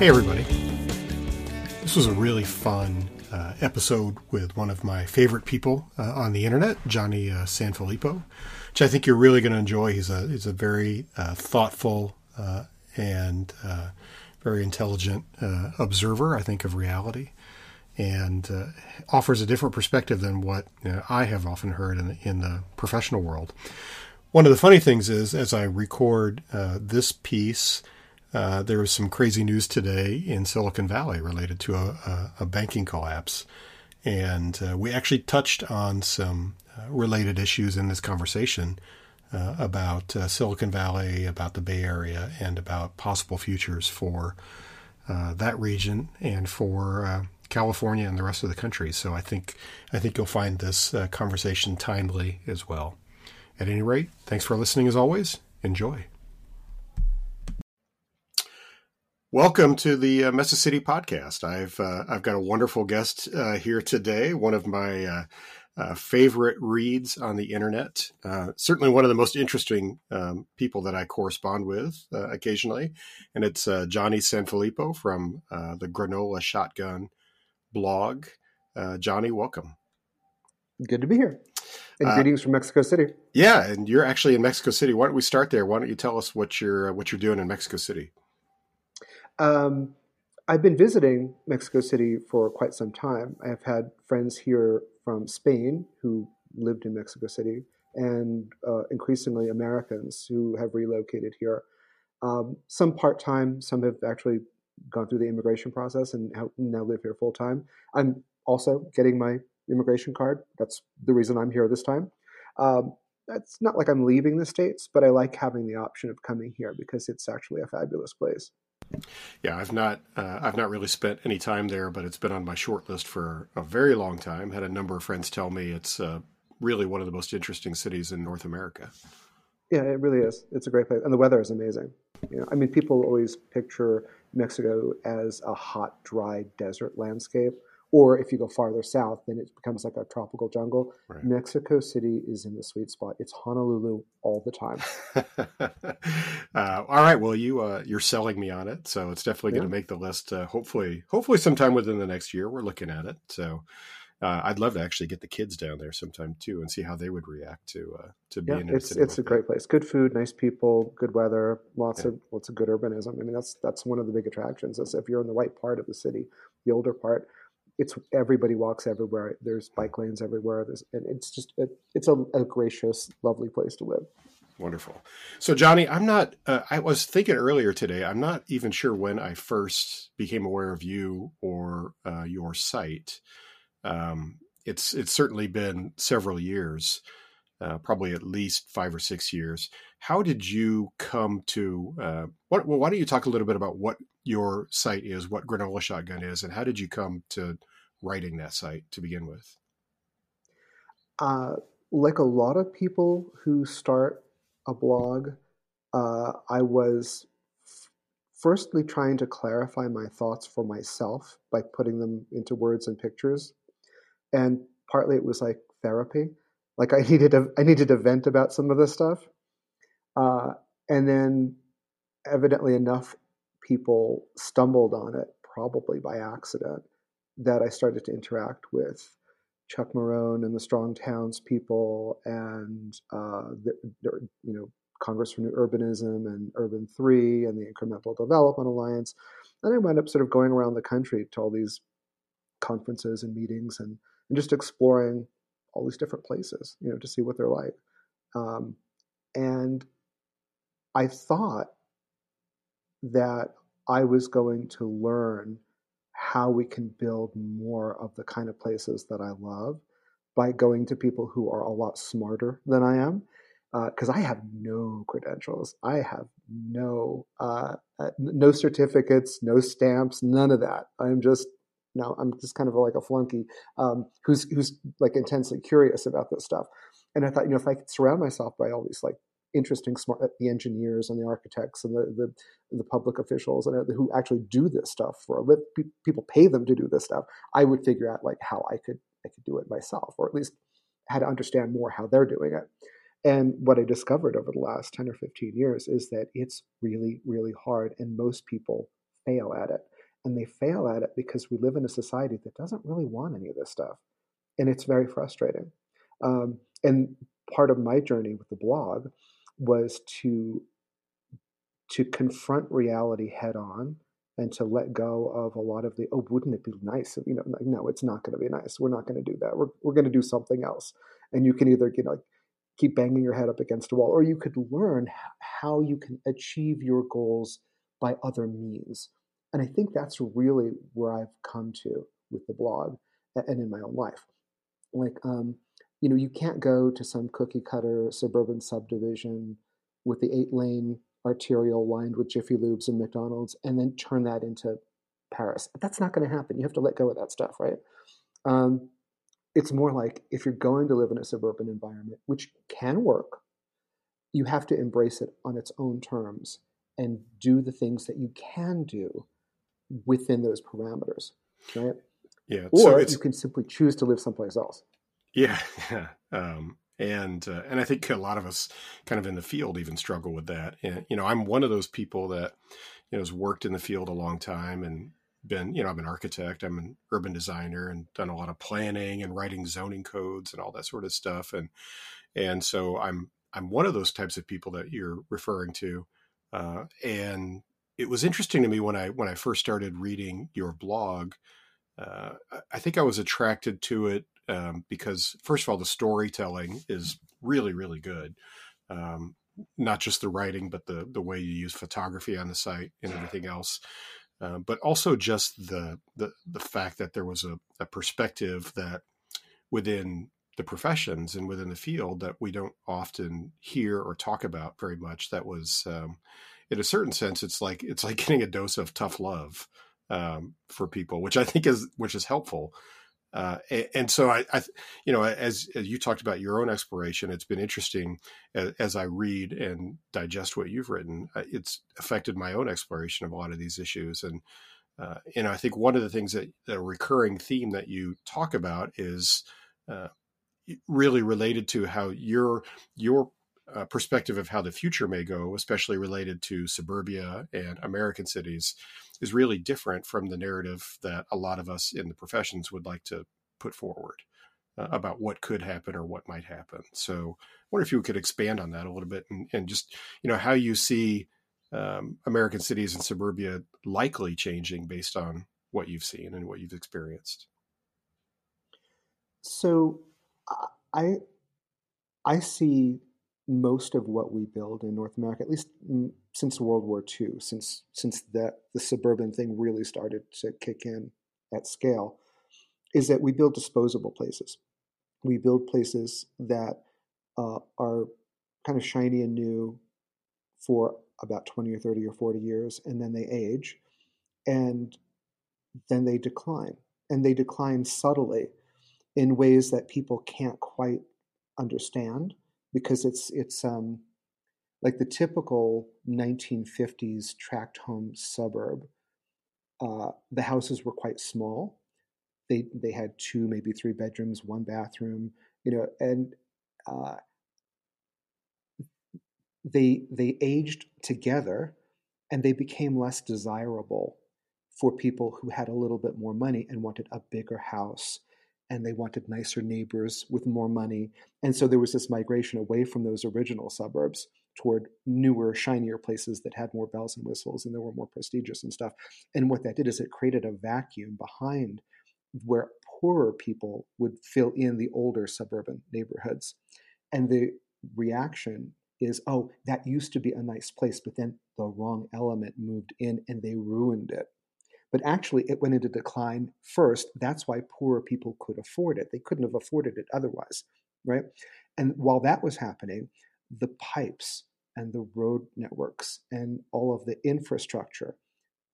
Hey everybody. This was a really fun episode with one of my favorite people on the internet, Johnny Sanfilippo, which I think you're really going to enjoy. He's a very thoughtful and very intelligent observer, I think, of reality, and offers a different perspective than what I have often heard in the professional world. One of the funny things is, as I record this piece, there was some crazy news today in Silicon Valley related to a banking collapse. And we actually touched on some related issues in this conversation about Silicon Valley, about the Bay Area, and about possible futures for that region and for California and the rest of the country. So I think you'll find this conversation timely as well. At any rate, thanks for listening as always. Enjoy. Welcome to the Messy City podcast. I've got a wonderful guest here today, one of my favorite reads on the internet, certainly one of the most interesting people that I correspond with occasionally, and it's Johnny Sanfilippo from the Granola Shotgun blog. Johnny, welcome. Good to be here. And greetings from Mexico City. Yeah, and you're actually in Mexico City. Why don't we start there? Why don't you tell us what you're doing in Mexico City? I've been visiting Mexico City for quite some time. I have had friends here from Spain who lived in Mexico City and increasingly Americans who have relocated here. Some part-time, some have actually gone through the immigration process and now live here full-time. I'm also getting my immigration card. That's the reason I'm here this time. That's not like I'm leaving the States, but I like having the option of coming here because it's actually a fabulous place. Yeah, I've not really spent any time there, but it's been on my short list for a very long time. Had a number of friends tell me it's really one of the most interesting cities in North America. Yeah, it really is. It's a great place, and the weather is amazing. I mean, people always picture Mexico as a hot, dry desert landscape, or if you go farther south, then it becomes like a tropical jungle. Right. Mexico City is in the sweet spot. It's Honolulu all the time. All right. Well, you're selling me on it. So it's definitely going to make the list, hopefully sometime within the next year. We're looking at it. So I'd love to actually get the kids down there sometime, too, and see how they would react to being in a city. It's like a great place. Good food, nice people, good weather, lots of good urbanism. I mean, that's one of the big attractions. Is if you're in the right part of the city, the older part, it's everybody walks everywhere. There's bike lanes everywhere. And it's just, it's a gracious, lovely place to live. Wonderful. So Johnny, I was thinking earlier today, I'm not even sure when I first became aware of you or your site. It's certainly been several years, probably at least 5 or 6 years. How did you come to, why don't you talk a little bit about what your site is, what Granola Shotgun is, and how did you come to writing that site to begin with? Like a lot of people who start a blog, I was firstly trying to clarify my thoughts for myself by putting them into words and pictures. And partly it was like therapy. Like I needed to vent about some of this stuff. And then evidently enough, people stumbled on it probably by accident that I started to interact with Chuck Marohn and the Strong Towns people and Congress for New Urbanism and Urban 3 and the Incremental Development Alliance. And I wound up sort of going around the country to all these conferences and meetings and just exploring all these different places, to see what they're like. And I thought that I was going to learn how we can build more of the kind of places that I love by going to people who are a lot smarter than I am, because I have no credentials. I have no certificates, no stamps, none of that. I'm just kind of like a flunky who's like intensely curious about this stuff. And I thought, if I could surround myself by all these like interesting, smart, the engineers and the architects and the public officials and who actually do this stuff for a living. People pay them to do this stuff. I would figure out like how I could do it myself, or at least how to understand more how they're doing it. And what I discovered over the last 10 or 15 years is that it's really, really hard, and most people fail at it. And they fail at it because we live in a society that doesn't really want any of this stuff. And it's very frustrating. And part of my journey with the blog was to confront reality head on and to let go of a lot of the, oh, wouldn't it be nice? You know, like, no, it's not going to be nice. We're not going to do that. We're going to do something else. And you can either, you know, like, keep banging your head up against a wall, or you could learn how you can achieve your goals by other means. And I think that's really where I've come to with the blog and in my own life. Like, you know, you can't go to some cookie cutter suburban subdivision with the 8-lane arterial lined with Jiffy Lubes and McDonald's and then turn that into Paris. That's not going to happen. You have to let go of that stuff, right? It's more like if you're going to live in a suburban environment, which can work, you have to embrace it on its own terms and do the things that you can do within those parameters, right? Yeah. Or you can simply choose to live someplace else. Yeah. And I think a lot of us kind of in the field even struggle with that. And, you know, I'm one of those people that, you know, has worked in the field a long time and been, you know, I'm an architect, I'm an urban designer and done a lot of planning and writing zoning codes and all that sort of stuff. And so I'm one of those types of people that you're referring to. And it was interesting to me when I first started reading your blog, I think I was attracted to it because, first of all, the storytelling is really, really good. Not just the writing, but the way you use photography on the site and everything else. But also just the fact that there was a perspective that within the professions and within the field that we don't often hear or talk about very much. That was, in a certain sense, it's like getting a dose of tough love for people, which I think is helpful. And so I you know, as you talked about your own exploration, it's been interesting as I read and digest what you've written. It's affected my own exploration of a lot of these issues. And I think one of the things that the recurring theme that you talk about is really related to how your perspective of how the future may go, especially related to suburbia and American cities, is really different from the narrative that a lot of us in the professions would like to put forward about what could happen or what might happen. So I wonder if you could expand on that a little bit and just, you know, how you see American cities and suburbia likely changing based on what you've seen and what you've experienced. So I see most of what we build in North America, at least since World War II, since the suburban thing really started to kick in at scale, is that we build disposable places. We build places that are kind of shiny and new for about 20 or 30 or 40 years, and then they age, and then they decline. And they decline subtly in ways that people can't quite understand, because it's like the typical 1950s tract home suburb. The houses were quite small. They had 2, maybe 3 bedrooms, 1 bathroom, you know, and they aged together, and they became less desirable for people who had a little bit more money and wanted a bigger house. And they wanted nicer neighbors with more money. And so there was this migration away from those original suburbs toward newer, shinier places that had more bells and whistles and they were more prestigious and stuff. And what that did is it created a vacuum behind where poorer people would fill in the older suburban neighborhoods. And the reaction is, oh, that used to be a nice place, but then the wrong element moved in and they ruined it. But actually, it went into decline first. That's why poorer people could afford it. They couldn't have afforded it otherwise, right? And while that was happening, the pipes and the road networks and all of the infrastructure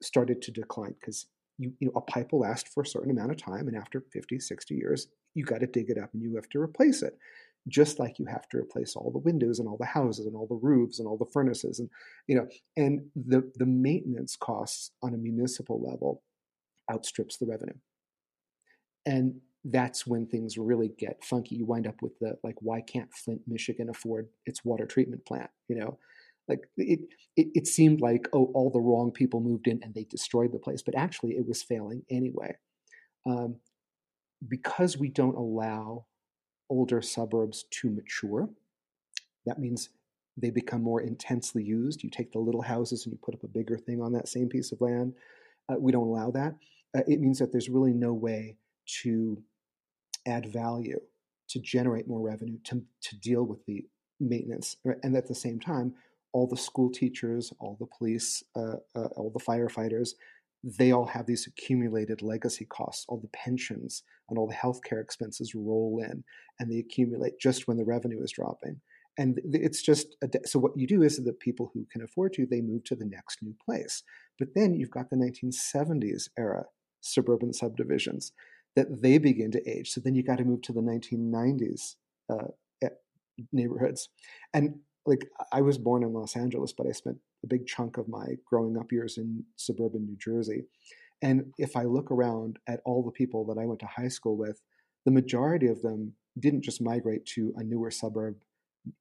started to decline, because you know, a pipe will last for a certain amount of time, and after 50, 60 years, you got to dig it up and you have to replace it, just like you have to replace all the windows and all the houses and all the roofs and all the furnaces. And, you know, and the maintenance costs on a municipal level outstrips the revenue. And that's when things really get funky. You wind up with why can't Flint, Michigan afford its water treatment plant? You know, Like it seemed like, oh, all the wrong people moved in and they destroyed the place, but actually it was failing anyway. Because we don't allow older suburbs to mature, that means they become more intensely used. You take the little houses and you put up a bigger thing on that same piece of land. We don't allow that. It means that there's really no way to add value, to generate more revenue, to deal with the maintenance. And at the same time, all the school teachers, all the police, all the firefighters, they all have these accumulated legacy costs. All the pensions and all the healthcare expenses roll in, and they accumulate just when the revenue is dropping. And it's just, so what you do is the people who can afford to, they move to the next new place. But then you've got the 1970s era suburban subdivisions that they begin to age. So then you got to move to the 1990s neighborhoods. And like, I was born in Los Angeles, but I spent a big chunk of my growing up years in suburban New Jersey. And if I look around at all the people that I went to high school with, the majority of them didn't just migrate to a newer suburb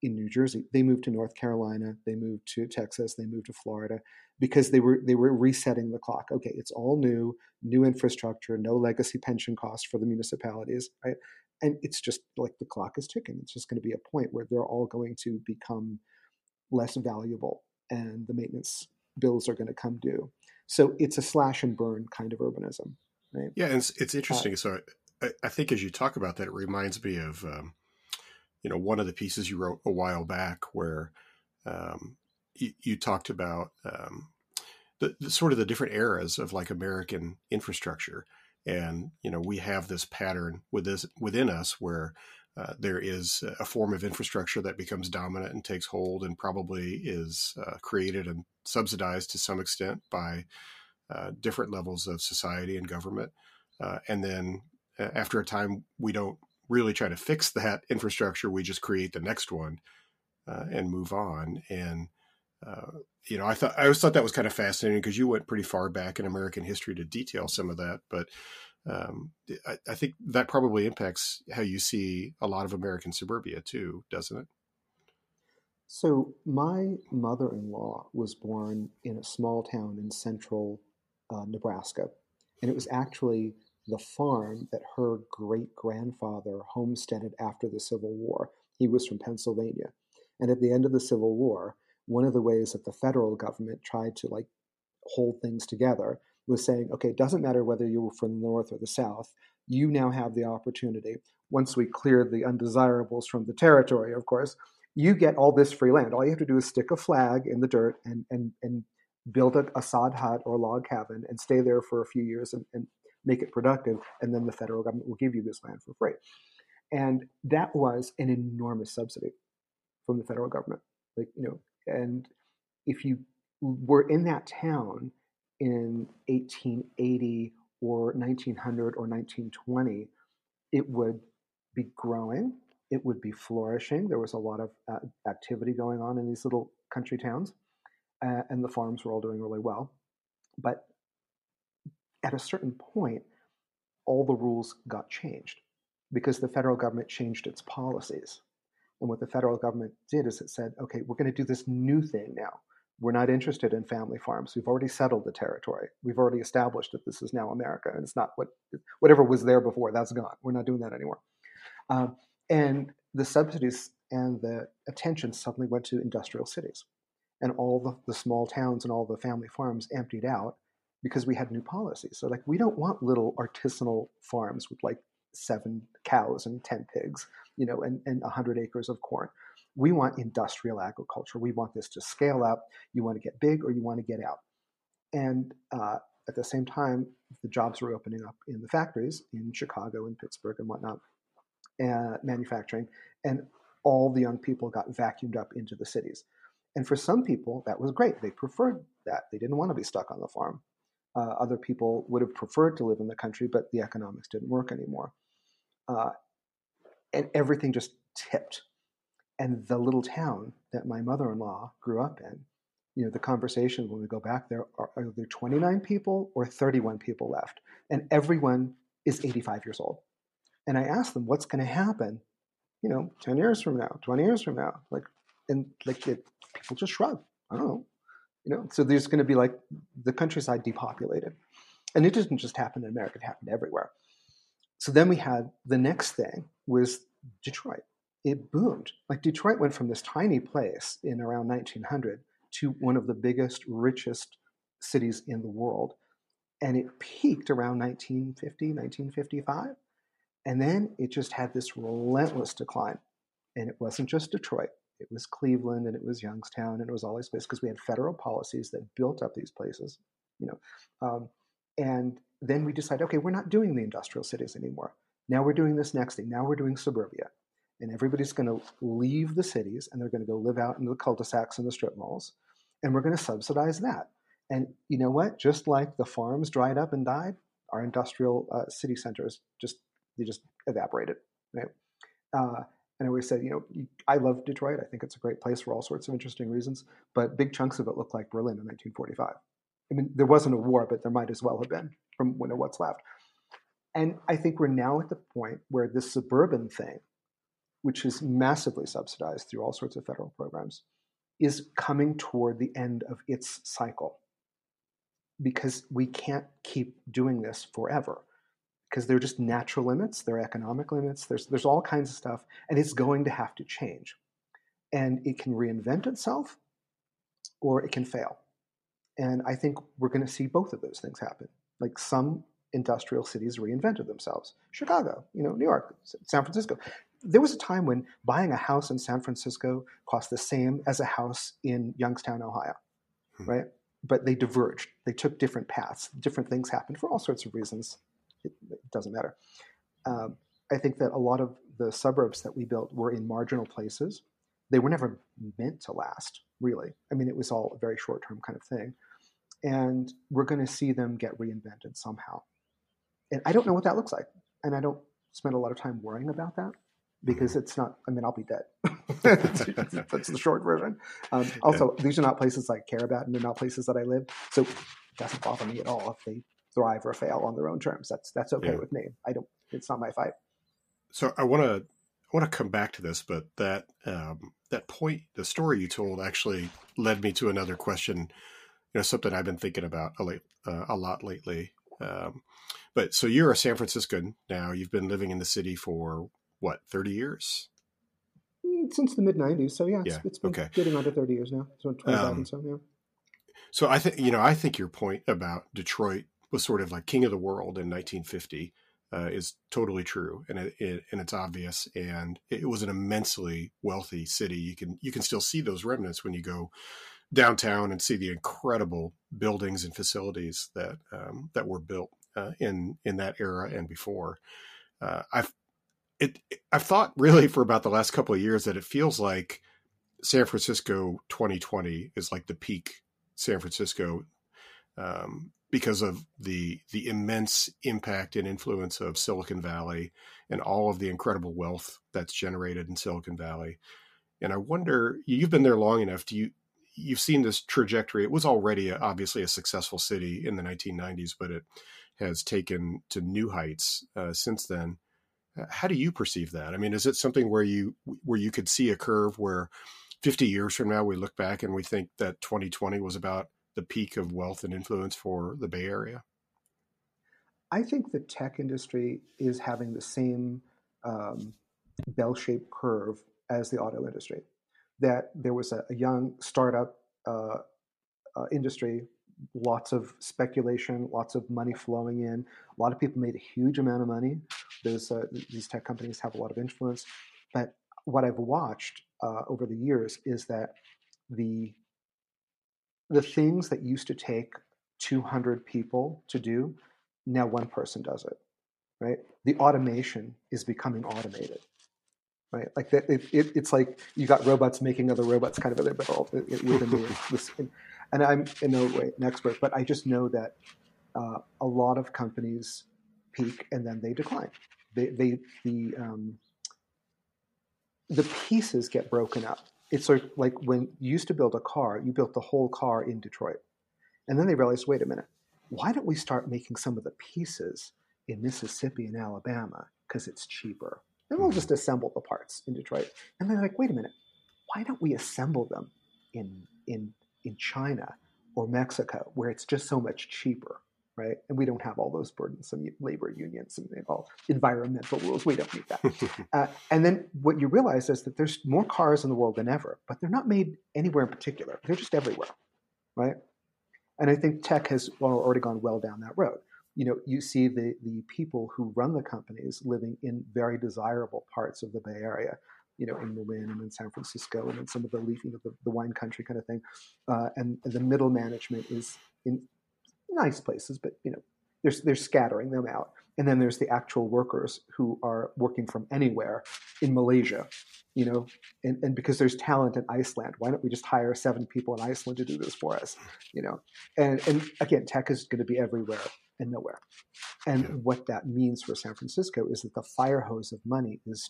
in New Jersey. They moved to North Carolina, they moved to Texas, they moved to Florida, because they were resetting the clock. Okay, it's all new infrastructure, no legacy pension costs for the municipalities, right? And it's just like the clock is ticking. It's just going to be a point where they're all going to become less valuable and the maintenance bills are going to come due. So it's a slash and burn kind of urbanism, right? Yeah, and it's interesting. So I think as you talk about that, it reminds me of one of the pieces you wrote a while back where you talked about the sort of the different eras of like American infrastructure. And, we have this pattern within us where there is a form of infrastructure that becomes dominant and takes hold and probably is created and subsidized to some extent by different levels of society and government. And then after a time, we don't really try to fix that infrastructure. We just create the next one and move on. And, I always thought that was kind of fascinating because you went pretty far back in American history to detail some of that. But I think that probably impacts how you see a lot of American suburbia too, doesn't it? So my mother-in-law was born in a small town in central Nebraska, and it was actually the farm that her great-grandfather homesteaded after the Civil War. He was from Pennsylvania. And at the end of the Civil War, one of the ways that the federal government tried to like hold things together was saying, okay, it doesn't matter whether you were from the North or the South, you now have the opportunity, once we clear the undesirables from the territory, of course, you get all this free land. All you have to do is stick a flag in the dirt and build a sod hut or log cabin and stay there for a few years and make it productive, and then the federal government will give you this land for free. And that was an enormous subsidy from the federal government. And if you were in that town in 1880 or 1900 or 1920, it would be growing, it would be flourishing. There was a lot of activity going on in these little country towns, and the farms were all doing really well. But at a certain point, all the rules got changed because the federal government changed its policies. And what the federal government did is it said, okay, we're going to do this new thing now. We're not interested in family farms. We've already settled the territory. We've already established that this is now America, and it's not whatever was there before, that's gone. We're not doing that anymore. And the subsidies and the attention suddenly went to industrial cities. And all the small towns and all the family farms emptied out, because we had new policies. So we don't want little artisanal farms with 7 cows and 10 pigs, and 100 acres of corn. We want industrial agriculture. We want this to scale up. You want to get big or you want to get out. And at the same time, the jobs were opening up in the factories in Chicago and Pittsburgh and whatnot, manufacturing. And all the young people got vacuumed up into the cities. And for some people, that was great. They preferred that. They didn't want to be stuck on the farm. Other people would have preferred to live in the country, but the economics didn't work anymore. And everything just tipped. And the little town that my mother-in-law grew up in, the conversations when we go back there are there 29 people or 31 people left? And everyone is 85 years old. And I asked them, what's going to happen, 10 years from now, 20 years from now? People just shrug. I don't know. You know, so there's going to be like the countryside depopulated. And it didn't just happen in America, it happened everywhere. So then we had the next thing was Detroit. It boomed. Like Detroit went from this tiny place in around 1900 to one of the biggest, richest cities in the world. And it peaked around 1950, 1955. And then it just had this relentless decline. And it wasn't just Detroit. It was Cleveland and it was Youngstown and it was all these places because we had federal policies that built up these places, you know. And then we decided, okay, we're not doing the industrial cities anymore. Now we're doing this next thing. Now we're doing suburbia. And everybody's going to leave the cities and they're going to go live out in the cul-de-sacs and the strip malls. And we're going to subsidize that. And you know what? Just like the farms dried up and died, our industrial city centers just evaporated, right? And I always said, you know, I love Detroit. I think it's a great place for all sorts of interesting reasons. But big chunks of it looked like Berlin in 1945. I mean, there wasn't a war, but there might as well have been from what's left. And I think we're now at the point where this suburban thing, which is massively subsidized through all sorts of federal programs, is coming toward the end of its cycle. Because we can't keep doing this forever. Because there are just natural limits, there are economic limits, there's all kinds of stuff, and it's going to have to change. And it can reinvent itself, or it can fail. And I think we're going to see both of those things happen. Like some industrial cities reinvented themselves. Chicago, you know, New York, San Francisco. There was a time when buying a house in San Francisco cost the same as a house in Youngstown, Ohio, right? But they diverged. They took different paths. Different things happened for all sorts of reasons. It doesn't matter. I think that a lot of the suburbs that we built were in marginal places. They were never meant to last, really. I mean, it was all a very short-term kind of thing. And we're going to see them get reinvented somehow. And I don't know what that looks like. And I don't spend a lot of time worrying about that because it's not, I mean, I'll be dead. That's the short version. Also, these are not places I care about and they're not places that I live. So it doesn't bother me at all if they thrive or fail on their own terms. That's okay with me. It's not my fight. So I want to come back to this, but that that point, the story you told, actually led me to another question. You know, something I've been thinking about a lot lately. But so you're a San Franciscan now. You've been living in the city for what, 30 years? Since the mid '90s. So it's been getting under 30 years now. So 25 and so now. So I think your point about Detroit was sort of like king of the world in 1950 is totally true, and it's obvious. And it was an immensely wealthy city. You can still see those remnants when you go downtown and see the incredible buildings and facilities that that were built in that era and before. I've thought really for about the last couple of years that it feels like San Francisco 2020 is like the peak San Francisco. Because of the immense impact and influence of Silicon Valley and all of the incredible wealth that's generated in Silicon Valley. And I wonder, you've been there long enough, you've seen this trajectory. It was already obviously a successful city in the 1990s, but it has taken to new heights since then. How do you perceive that? I mean, is it something where you could see a curve where 50 years from now we look back and we think that 2020 was about the peak of wealth and influence for the Bay Area? I think the tech industry is having the same bell-shaped curve as the auto industry. That there was a young startup industry, lots of speculation, lots of money flowing in. A lot of people made a huge amount of money. These tech companies have a lot of influence. But what I've watched over the years is that the things that used to take 200 people to do, now one person does it, right? The automation is becoming automated, right? Like that, it's like you got robots making other robots, kind of other, but all within the. And I'm in no way an expert, but I just know that a lot of companies peak and then they decline. The pieces get broken up. It's sort of like when you used to build a car, you built the whole car in Detroit. And then they realized, wait a minute, why don't we start making some of the pieces in Mississippi and Alabama because it's cheaper? Then we'll just assemble the parts in Detroit. And they're like, wait a minute, why don't we assemble them in in China or Mexico, where it's just so much cheaper, right? And we don't have all those burdensome labor unions and all environmental rules. We don't need that. And then what you realize is that there's more cars in the world than ever, but they're not made anywhere in particular. They're just everywhere, right? And I think tech has already gone well down that road. You know, you see the people who run the companies living in very desirable parts of the Bay Area, you know, in Marin and in San Francisco and in some of the leafy, you know, the wine country kind of thing. And the middle management is in nice places, but, you know, they're scattering them out. And then there's the actual workers who are working from anywhere in Malaysia, you know, and because there's talent in Iceland, why don't we just hire 7 people in Iceland to do this for us, you know? And again, tech is going to be everywhere and nowhere. And yeah. What that means for San Francisco is that the fire hose of money is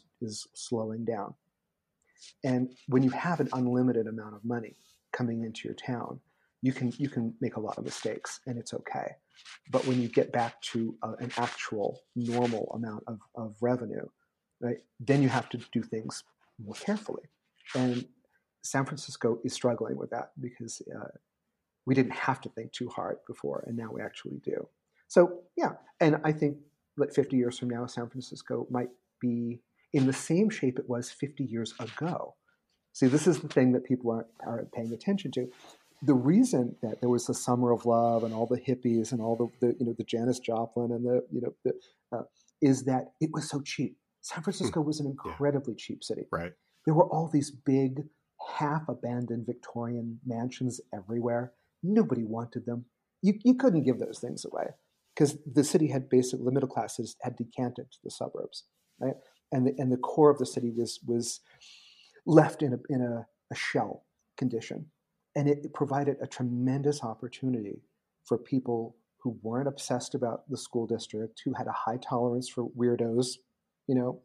slowing down. And when you have an unlimited amount of money coming into your town, you can make a lot of mistakes, and it's okay. But when you get back to an actual normal amount of revenue, right, then you have to do things more carefully. And San Francisco is struggling with that because we didn't have to think too hard before, and now we actually do. So, yeah, and I think that 50 years from now, San Francisco might be in the same shape it was 50 years ago. See, this is the thing that people aren't paying attention to. The reason that there was the Summer of Love and all the hippies and all the you know, the Janis Joplin and the, you know, the is that it was so cheap. San Francisco was an incredibly cheap city. Right. There were all these big, half-abandoned Victorian mansions everywhere. Nobody wanted them. You couldn't give those things away because the city had basically the middle classes had decanted to the suburbs, right? And the core of the city was left in a shell condition. And it provided a tremendous opportunity for people who weren't obsessed about the school district, who had a high tolerance for weirdos, you know,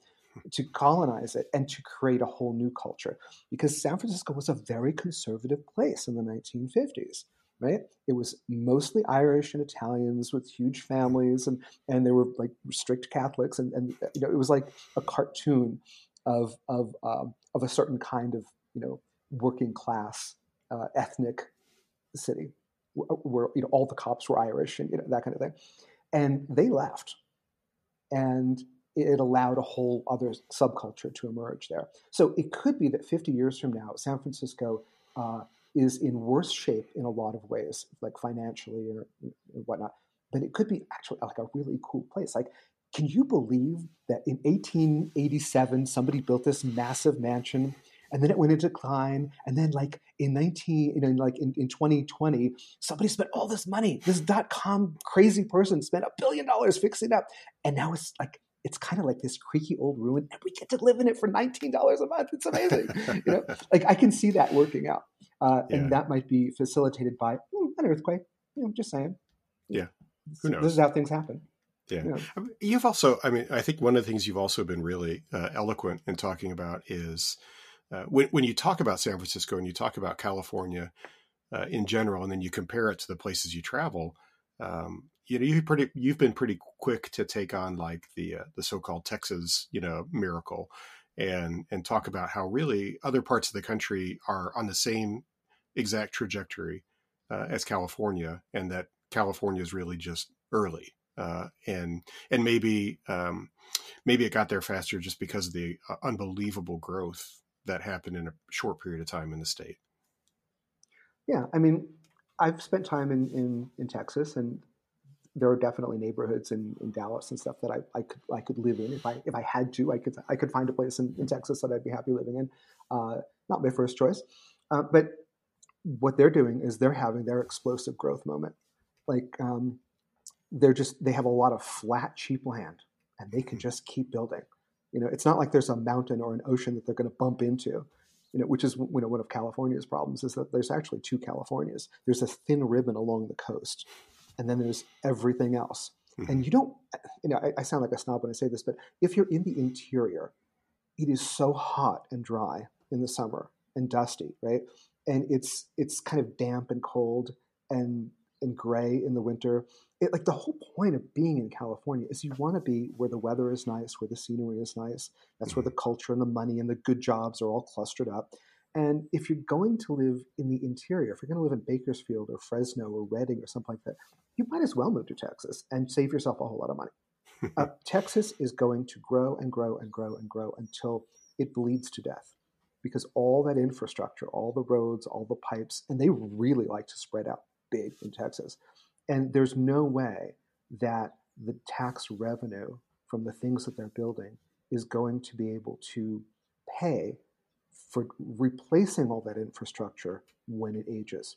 to colonize it and to create a whole new culture. Because San Francisco was a very conservative place in the 1950s, right? It was mostly Irish and Italians with huge families, and they were like strict Catholics, and you know, it was like a cartoon of a certain kind of, you know, working class. Ethnic city where you know all the cops were Irish and you know that kind of thing, and they left, and it allowed a whole other subculture to emerge there. So it could be that 50 years from now, San Francisco is in worse shape in a lot of ways, like financially or whatnot. But it could be actually like a really cool place. Like, can you believe that in 1887 somebody built this massive mansion? And then it went into decline. And then, like in 2020, somebody spent all this money. This dot-com crazy person spent $1 billion fixing it up, and now it's like it's kind of like this creaky old ruin, and we get to live in it for $19 a month. It's amazing, you know. Like I can see that working out, and that might be facilitated by an earthquake. You know, just saying. Yeah, who knows? This is how things happen. Yeah, you know? You've also, I mean, I think one of the things you've also been really eloquent in talking about is. When you talk about San Francisco and you talk about California in general, and then you compare it to the places you travel, you know, you've been pretty quick to take on like the so-called Texas, you know, miracle, and talk about how really other parts of the country are on the same exact trajectory as California, and that California is really just early. And maybe it got there faster just because of the unbelievable growth that happened in a short period of time in the state. Yeah. I mean, I've spent time in Texas, and there are definitely neighborhoods in Dallas and stuff that I could live in. If I had to, I could find a place in Texas that I'd be happy living in. Not my first choice. But what they're doing is they're having their explosive growth moment. Like they have a lot of flat, cheap land, and they can just keep building. You know, it's not like there's a mountain or an ocean that they're going to bump into, you know, which is, you know, one of California's problems is that there's actually two Californias. There's a thin ribbon along the coast, and then there's everything else. Mm-hmm. And you don't, you know, I sound like a snob when I say this, but if you're in the interior, it is so hot and dry in the summer and dusty, right? And it's kind of damp and cold and gray in the winter. It, like the whole point of being in California is you want to be where the weather is nice, where the scenery is nice. That's where the culture and the money and the good jobs are all clustered up. And if you're going to live in the interior, if you're going to live in Bakersfield or Fresno or Redding or something like that, you might as well move to Texas and save yourself a whole lot of money. Texas is going to grow and grow and grow and grow until it bleeds to death, because all that infrastructure, all the roads, all the pipes, and they really like to spread out big in Texas. And there's no way that the tax revenue from the things that they're building is going to be able to pay for replacing all that infrastructure when it ages,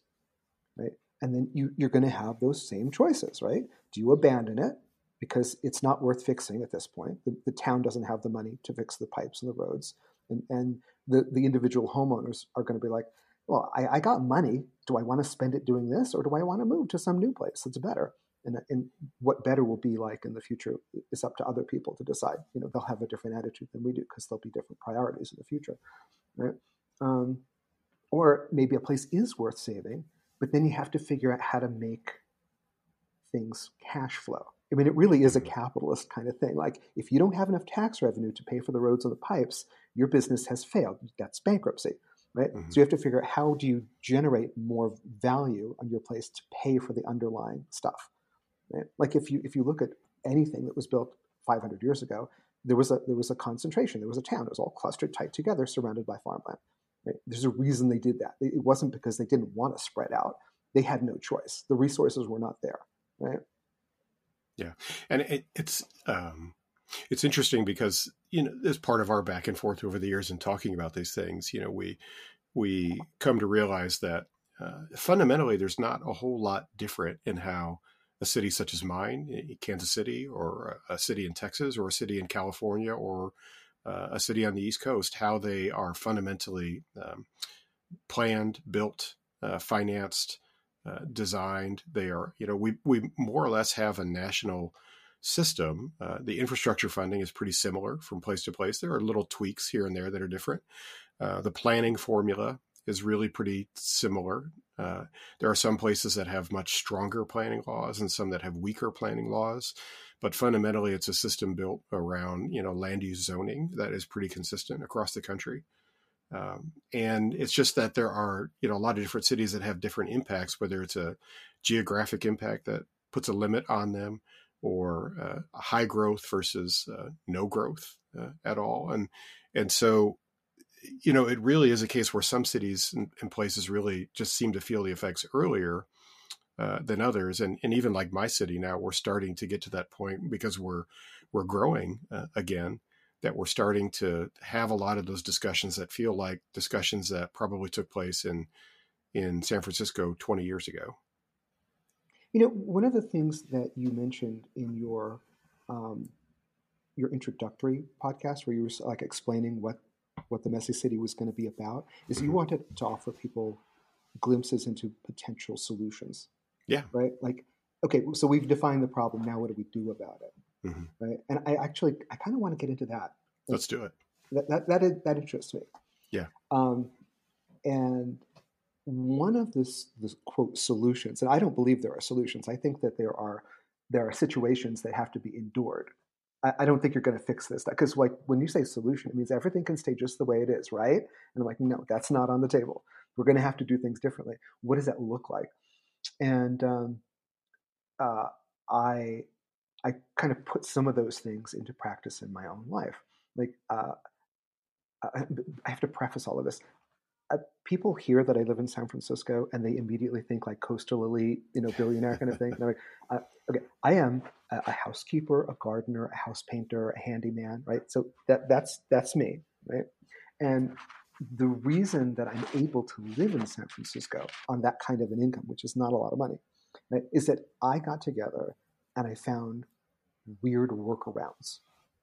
right? And then you're going to have those same choices, right? Do you abandon it because it's not worth fixing at this point? The town doesn't have the money to fix the pipes and the roads. And the individual homeowners are going to be like, well, I got money. Do I want to spend it doing this, or do I want to move to some new place that's better? And what better will be like in the future is up to other people to decide. You know, they'll have a different attitude than we do because there'll be different priorities in the future, right? Or maybe a place is worth saving, but then you have to figure out how to make things cash flow. I mean, it really is a capitalist kind of thing. Like, if you don't have enough tax revenue to pay for the roads and the pipes, your business has failed. That's bankruptcy, right? Mm-hmm. So you have to figure out, how do you generate more value on your place to pay for the underlying stuff? Right? Like, if you look at anything that was built 500 years ago, there was a concentration. There was a town. It was all clustered tight together, surrounded by farmland. Right? There's a reason they did that. It wasn't because they didn't want to spread out. They had no choice. The resources were not there, right? Yeah, and it's interesting because, you know, as part of our back and forth over the years in talking about these things, you know, we come to realize that fundamentally there's not a whole lot different in how a city such as mine, Kansas City, or a city in Texas, or a city in California, or a city on the East Coast, how they are fundamentally planned, built, financed, designed. They are, you know, we more or less have a national system. The infrastructure funding is pretty similar from place to place. There are little tweaks here and there that are different. The planning formula is really pretty similar. There are some places that have much stronger planning laws and some that have weaker planning laws, but fundamentally it's a system built around, you know, land use zoning that is pretty consistent across the country. And it's just that there are, you know, a lot of different cities that have different impacts, whether it's a geographic impact that puts a limit on them, or high growth versus no growth at all. And so, you know, it really is a case where some cities and places really just seem to feel the effects earlier than others. And even like my city now, we're starting to get to that point because we're growing again, that we're starting to have a lot of those discussions that feel like discussions that probably took place in San Francisco 20 years ago. You know, one of the things that you mentioned in your introductory podcast, where you were like explaining what the Messy City was going to be about, is you wanted to offer people glimpses into potential solutions. Yeah. Right. Like, okay, so we've defined the problem. Now what do we do about it? Mm-hmm. Right. And I kind of want to get into that. Let's do it. That interests me. Yeah. And one of this quote solutions, and I don't believe there are solutions. I think that there are situations that have to be endured. I don't think you're going to fix this, because like when you say solution, it means everything can stay just the way it is, right? And I'm like, no, that's not on the table. We're going to have to do things differently. What does that look like? And I kind of put some of those things into practice in my own life. Like I have to preface all of this. People hear that I live in San Francisco and they immediately think like coastal elite, you know, billionaire kind of thing. And they're like, okay, I am a housekeeper, a gardener, a house painter, a handyman, right? So that's me, right? And the reason that I'm able to live in San Francisco on that kind of an income, which is not a lot of money, right, is that I got together and I found weird workarounds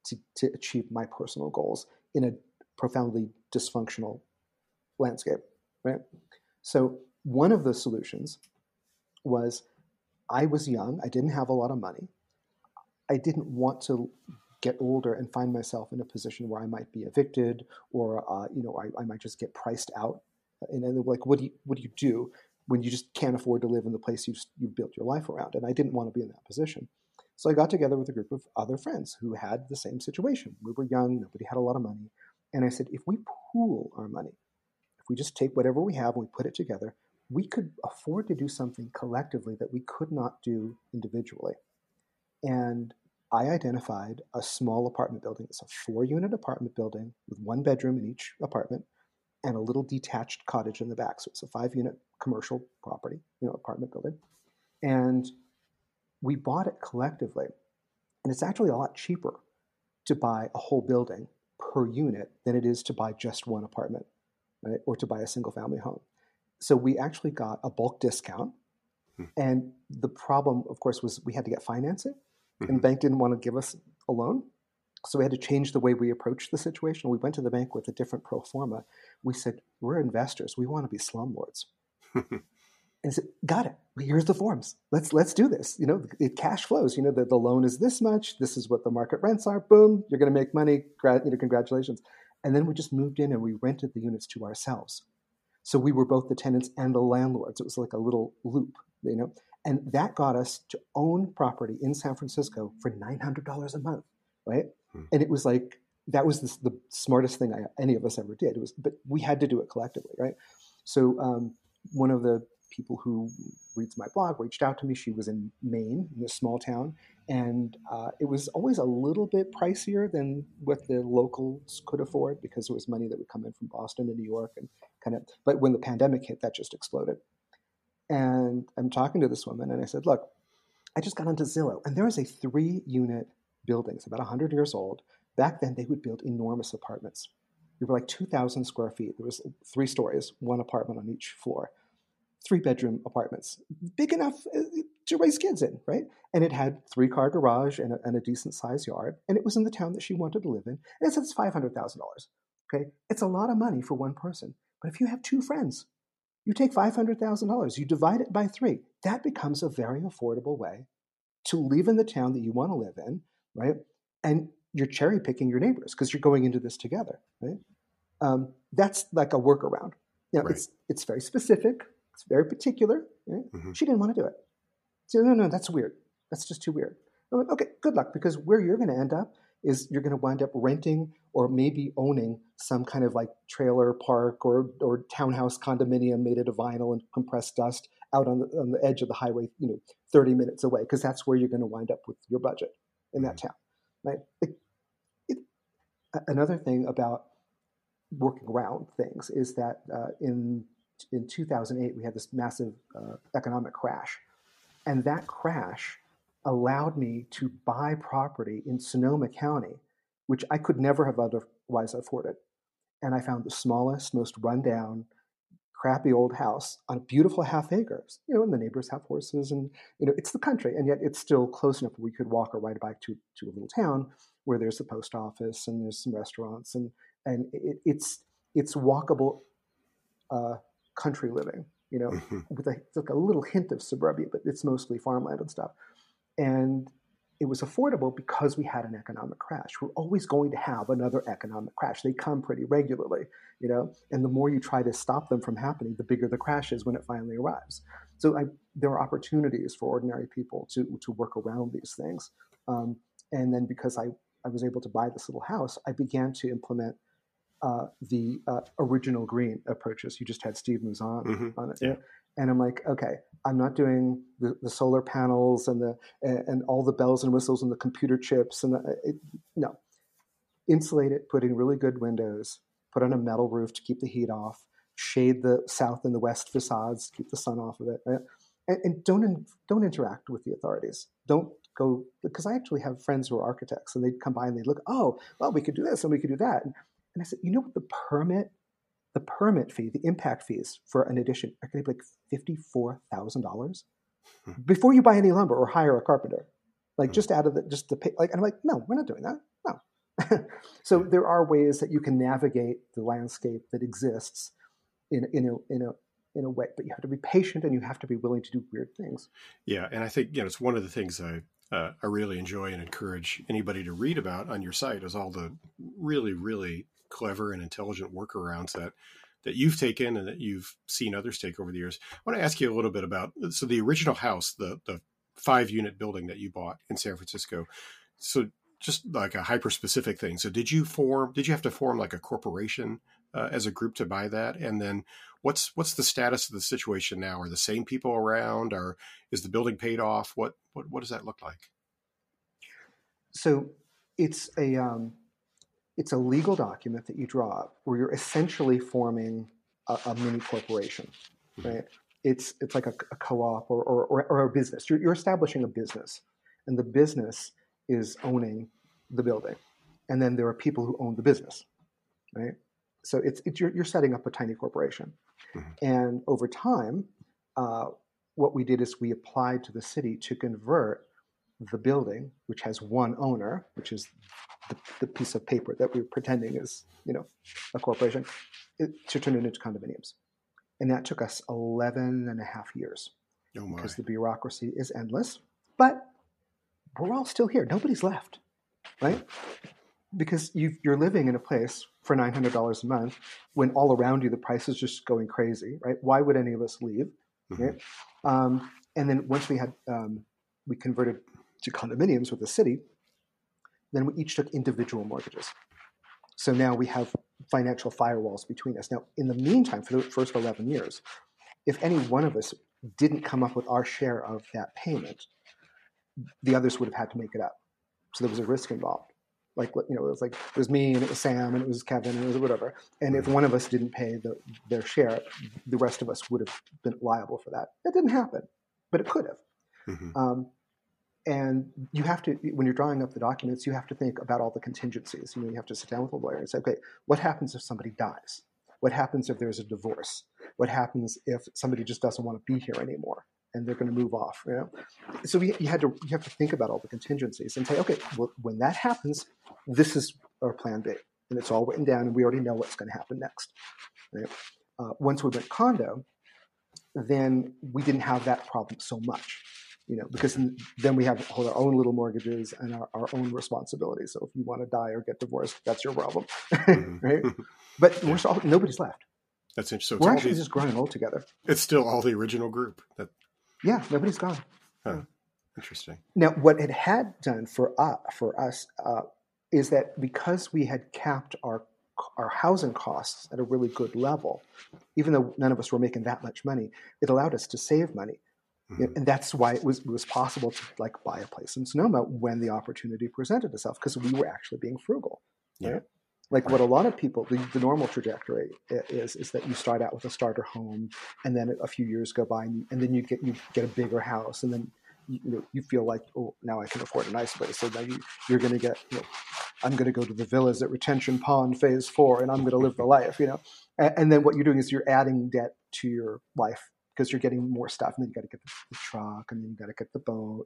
to achieve my personal goals in a profoundly dysfunctional landscape, right? So one of the solutions was, I was young. I didn't have a lot of money. I didn't want to get older and find myself in a position where I might be evicted, or you know, I might just get priced out. And then like, what do you do when you just can't afford to live in the place you built your life around? And I didn't want to be in that position. So I got together with a group of other friends who had the same situation. We were young. Nobody had a lot of money. And I said, if we pool our money, we just take whatever we have and we put it together, we could afford to do something collectively that we could not do individually. And I identified a small apartment building. It's a 4-unit apartment building with 1 bedroom in each apartment and a little detached cottage in the back. So it's a 5-unit commercial property, apartment building. And we bought it collectively. And it's actually a lot cheaper to buy a whole building per unit than it is to buy just 1 apartment, right? Or to buy a single family home. So we actually got a bulk discount. And the problem, of course, was we had to get financing. And the bank didn't want to give us a loan. So we had to change the way we approached the situation. We went to the bank with a different pro forma. We said, we're investors. We want to be slumlords. And I said, got it. Here's the forms. Let's do this. It cash flows. The loan is this much. This is what the market rents are. Boom. You're going to make money. Congratulations. And then we just moved in and we rented the units to ourselves. So we were both the tenants and the landlords. It was like a little loop, And that got us to own property in San Francisco for $900 a month, right? And it was like, that was the smartest thing any of us ever did. But we had to do it collectively, right? So one of the people who reads my blog reached out to me. She was in Maine, in a small town. And it was always a little bit pricier than what the locals could afford because it was money that would come in from Boston and New York. But when the pandemic hit, that just exploded. And I'm talking to this woman, and I said, look, I just got onto Zillow, and there is a 3-unit building. It's about 100 years old. Back then, they would build enormous apartments. They were like 2,000 square feet. There was 3 stories, 1 apartment on each floor, 3-bedroom apartments, big enough to raise kids in, right? And it had 3-car garage and a decent-sized yard, and it was in the town that she wanted to live in. And it says $500,000, okay? It's a lot of money for 1 person, but if you have 2 friends, you take $500,000, you divide it by 3. That becomes a very affordable way to live in the town that you want to live in, right? And you're cherry picking your neighbors because you're going into this together, right? That's like a workaround. Now, right. It's very specific. It's very particular. Right? She didn't want to do it. So, no, that's weird. That's just too weird. I'm like, okay, good luck, because where you're going to end up is you're going to wind up renting or maybe owning some kind of like trailer park or townhouse condominium made out of vinyl and compressed dust out on the edge of the highway, 30 minutes away, because that's where you're going to wind up with your budget in that town. Right? Another thing about working around things is that in 2008, we had this massive economic crash. And that crash allowed me to buy property in Sonoma County, which I could never have otherwise afforded. And I found the smallest, most rundown, crappy old house on a beautiful half acre. And the neighbors have horses and, it's the country. And yet it's still close enough where we could walk or ride a bike to a little town where there's the post office and there's some restaurants. And it's walkable country living, with like a little hint of suburbia, but it's mostly farmland and stuff. And it was affordable because we had an economic crash. We're always going to have another economic crash. They come pretty regularly, and the more you try to stop them from happening, the bigger the crash is when it finally arrives. So there are opportunities for ordinary people to work around these things. And then because I was able to buy this little house, I began to implement the original green approaches. You just had Steve Muzon on it. Yeah. And I'm like, okay, I'm not doing the solar panels and all the bells and whistles and the computer chips. No. Insulate it, put in really good windows, put on a metal roof to keep the heat off, shade the south and the west facades, keep the sun off of it. Right? And don't interact with the authorities. Don't go, because I actually have friends who are architects, and they'd come by and they'd look, oh, well, we could do this and we could do that. And I said, you know what the permit fee, the impact fees for an addition are going to be like $54,000 before you buy any lumber or hire a carpenter, and I'm like, no, we're not doing that. No. So there are ways that you can navigate the landscape that exists in a way, but you have to be patient and you have to be willing to do weird things. Yeah. And I think, it's one of the things I really enjoy and encourage anybody to read about on your site is all the really, really clever and intelligent workarounds that you've taken and that you've seen others take over the years. I want to ask you a little bit about, so the original house, the 5-unit building that you bought in San Francisco. So just like a hyper specific thing. So did you have to form like a corporation as a group to buy that? And then what's the status of the situation now? Are the same people around, or is the building paid off? What does that look like? So it's a legal document that you draw up where you're essentially forming a mini corporation, right? It's like a co-op or a business. You're establishing a business, and the business is owning the building, and then there are people who own the business, right? So you're setting up a tiny corporation, and over time, what we did is we applied to the city to convert the building, which has one owner, which is the piece of paper that we're pretending is, you know, a corporation, to turn it into condominiums. And that took us 11 and a half years because the bureaucracy is endless. But we're all still here. Nobody's left, right? Because you're living in a place for $900 a month when all around you the price is just going crazy, right? Why would any of us leave? Right? And then once we had we converted to condominiums with the city, then we each took individual mortgages. So now we have financial firewalls between us. Now, in the meantime, for the first 11 years, if any one of us didn't come up with our share of that payment, the others would have had to make it up. So there was a risk involved. Like, you know, it was me, and it was Sam, and it was Kevin, and it was whatever. And if one of us didn't pay their share, the rest of us would have been liable for that. That didn't happen, but it could have. And you have to, when you're drawing up the documents, you have to think about all the contingencies. You know, you have to sit down with a lawyer and say, okay, what happens if somebody dies? What happens if there's a divorce? What happens if somebody just doesn't want to be here anymore and they're going to move off? You know, so you have to think about all the contingencies and say, okay, well, when that happens, this is our plan B, and it's all written down, and we already know what's going to happen next. Right? Once we went condo, then we didn't have that problem so much. You know, because then we have our own little mortgages and our own responsibilities. So if you want to die or get divorced, that's your problem, right? But we're all, nobody's left. That's interesting. So we're actually just growing old together. It's still all the original group. Yeah, nobody's gone. Huh. Interesting. Now, what it had done for us is that because we had capped our housing costs at a really good level, even though none of us were making that much money, it allowed us to save money. And that's why it was possible to like buy a place in Sonoma when the opportunity presented itself, because we were actually being frugal. Right? Yeah. Like what a lot of people, the normal trajectory is that you start out with a starter home, and then a few years go by, and then you get a bigger house, and then you feel like, oh, now I can afford a nice place. So now you're going to get, I'm going to go to the villas at Retention Pond Phase 4, and I'm going to live the life, And then what you're doing is you're adding debt to your life, because you're getting more stuff, and then you got to get the truck, and then you got to get the boat.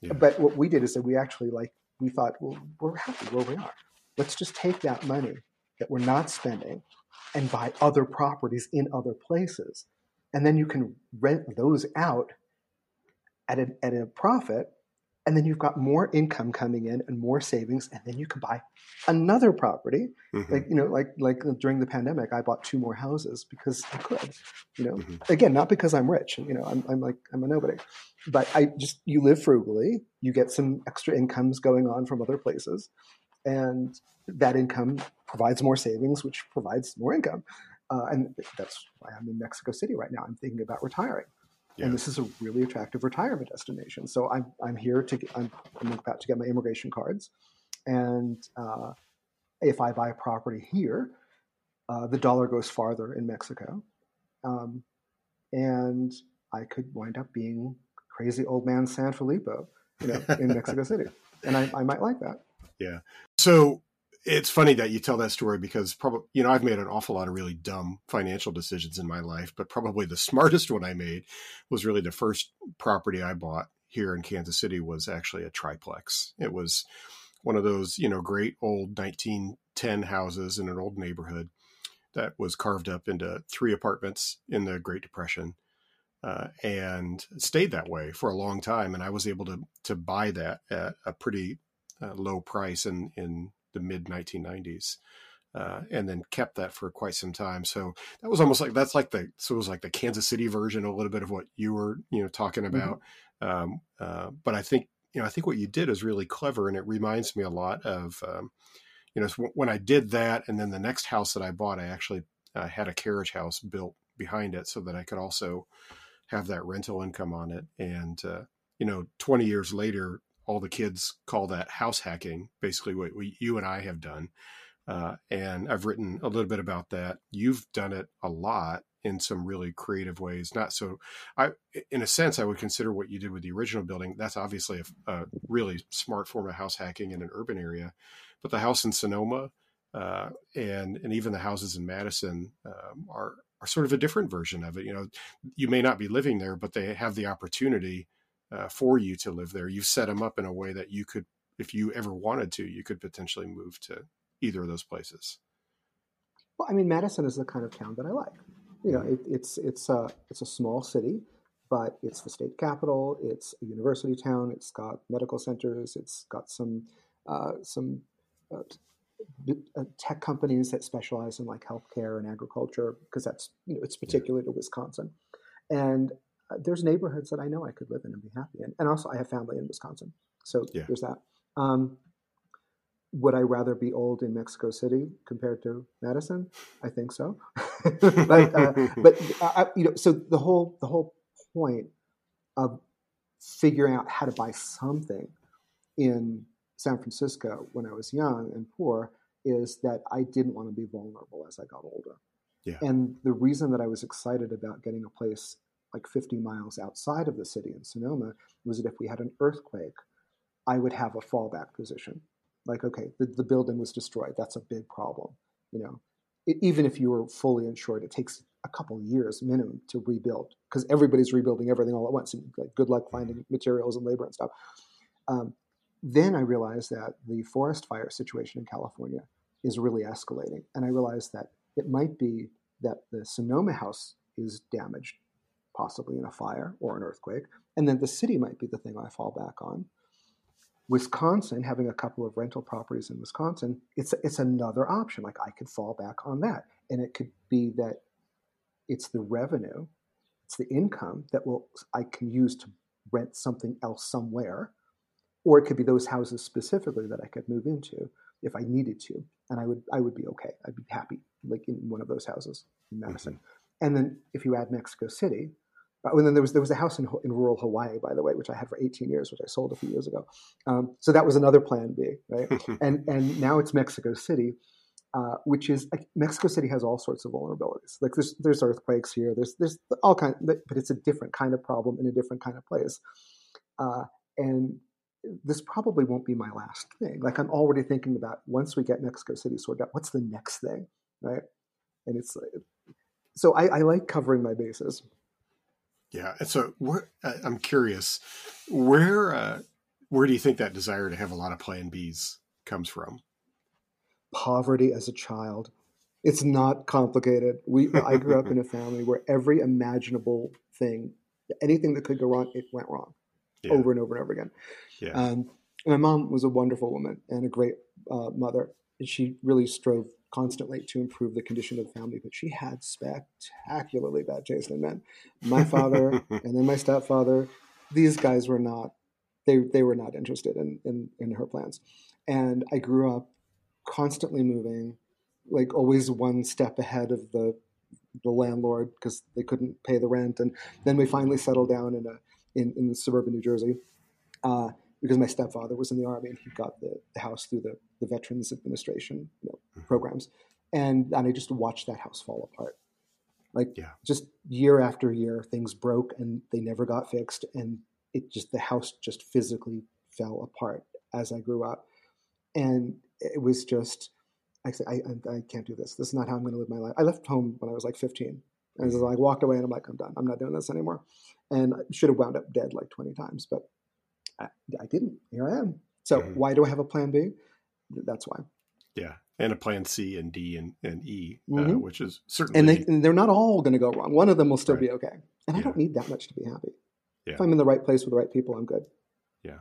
Yeah. But what we did is that we actually we thought, well, we're happy where we are. Let's just take that money that we're not spending and buy other properties in other places. And then you can rent those out at a profit. And then you've got more income coming in and more savings, and then you can buy another property. Like during the pandemic, I bought 2 more houses because I could. Again, not because I'm rich. I'm a nobody, but you live frugally. You get some extra incomes going on from other places, and that income provides more savings, which provides more income, and that's why I'm in Mexico City right now. I'm thinking about retiring. Yeah. And this is a really attractive retirement destination. So I'm here to get, I'm about to get my immigration cards, and if I buy a property here, the dollar goes farther in Mexico, and I could wind up being crazy old man Sanfilippo, in Mexico City, and I might like that. Yeah. So it's funny that you tell that story, because probably, I've made an awful lot of really dumb financial decisions in my life, but probably the smartest one I made was really the first property I bought here in Kansas City was actually a triplex. It was one of those, great old 1910 houses in an old neighborhood that was carved up into 3 apartments in the Great Depression, and stayed that way for a long time. And I was able to buy that at a pretty low price in the mid-1990s, and then kept that for quite some time. So that was it was like the Kansas City version, a little bit of what you were, talking about. But I think what you did is really clever, and it reminds me a lot of, you know, so when I did that, and then the next house that I bought, I actually had a carriage house built behind it so that I could also have that rental income on it. And, you know, 20 years later, all the kids call that house hacking, basically what you and I have done. And I've written a little bit about that. You've done it a lot in some really creative ways. Not so, in a sense, I would consider what you did with the original building. That's obviously a really smart form of house hacking in an urban area. But the house in Sonoma and even the houses in Madison are sort of a different version of it. You know, you may not be living there, but they have the opportunity for you to live there. You've set them up in a way that you could, if you ever wanted to, you could potentially move to either of those places. Well, I mean, Madison is the kind of town that I like. You know, it's a small city, but it's the state capital. It's a university town. It's got medical centers. It's got some tech companies that specialize in like healthcare and agriculture, because that's, you know, it's particular to Wisconsin. And there's neighborhoods that I know I could live in and be happy in. And also I have family in Wisconsin. So there's that. Would I rather be old in Mexico City compared to Madison? I think so. but you know, so the whole point of figuring out how to buy something in San Francisco when I was young and poor is that I didn't want to be vulnerable as I got older. Yeah. And the reason that I was excited about getting a place like 50 miles outside of the city in Sonoma was that if we had an earthquake, I would have a fallback position. Like, okay, the building was destroyed. That's a big problem. You know, even if you were fully insured, it takes a couple years minimum to rebuild, because everybody's rebuilding everything all at once. And like, good luck finding materials and labor and stuff. Then I realized that the forest fire situation in California is really escalating. And I realized that it might be that the Sonoma house is damaged, possibly in a fire or an earthquake, and then the city might be the thing I fall back on. Wisconsin, having a couple of rental properties in Wisconsin, it's another option. Like, I could fall back on that. And it could be that it's the revenue, it's the income that I can use to rent something else somewhere. Or it could be those houses specifically that I could move into if I needed to. And I would be okay. I'd be happy, like, in one of those houses in Madison. Mm-hmm. And then if you add Mexico City, and then there was a house in rural Hawaii, by the way, which I had for 18 years, which I sold a few years ago. So that was another plan B, right? and now it's Mexico City, which is like, Mexico City has all sorts of vulnerabilities. Like, there's earthquakes here, there's all kinds, but it's a different kind of problem in a different kind of place. And this probably won't be my last thing. Like, I'm already thinking about, once we get Mexico City sorted out, what's the next thing, right? And it's so I like covering my bases. Yeah, and so I'm curious, where do you think that desire to have a lot of plan Bs comes from? Poverty as a child. It's not complicated. I grew up in a family where every imaginable thing, anything that could go wrong, it went wrong. Yeah. Over and over and over again. Yeah. My mom was a wonderful woman and a great mother. And she really strove constantly to improve the condition of the family, but she had spectacularly bad taste in men. My father and then my stepfather, these guys were not, they were not interested in her plans. And I grew up constantly moving, like always one step ahead of the landlord because they couldn't pay the rent. And then we finally settled down in suburban New Jersey, because my stepfather was in the Army and he got the house through the Veterans Administration, you know, programs. And I just watched that house fall apart. Like, yeah. Just year after year, things broke and they never got fixed. And the house just physically fell apart as I grew up. And it was just, I said, I can't do this. This is not how I'm going to live my life. I left home when I was like 15. And so I walked away and I'm like, I'm done. I'm not doing this anymore. And I should have wound up dead like 20 times, but I didn't. Here I am. So why do I have a plan B? That's why. Yeah. And a plan C and D and E, which is certainly. And they're not all going to go wrong. One of them will still be okay. And I don't need that much to be happy. Yeah. If I'm in the right place with the right people, I'm good. Yeah.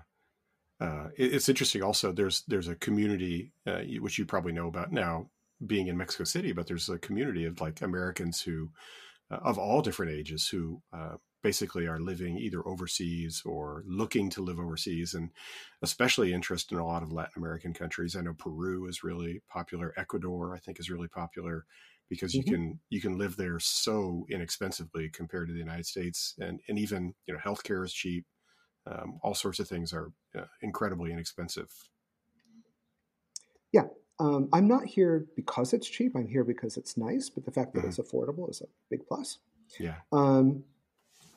It's interesting also, there's a community, which you probably know about now, being in Mexico City, but there's a community of like Americans who, of all different ages, who basically are living either overseas or looking to live overseas, and especially interest in a lot of Latin American countries. I know Peru is really popular. Ecuador, I think, is really popular because you can live there so inexpensively compared to the United States, and even, you know, healthcare is cheap. All sorts of things are incredibly inexpensive. Yeah. I'm not here because it's cheap. I'm here because it's nice, but the fact that it's affordable is a big plus. Yeah. I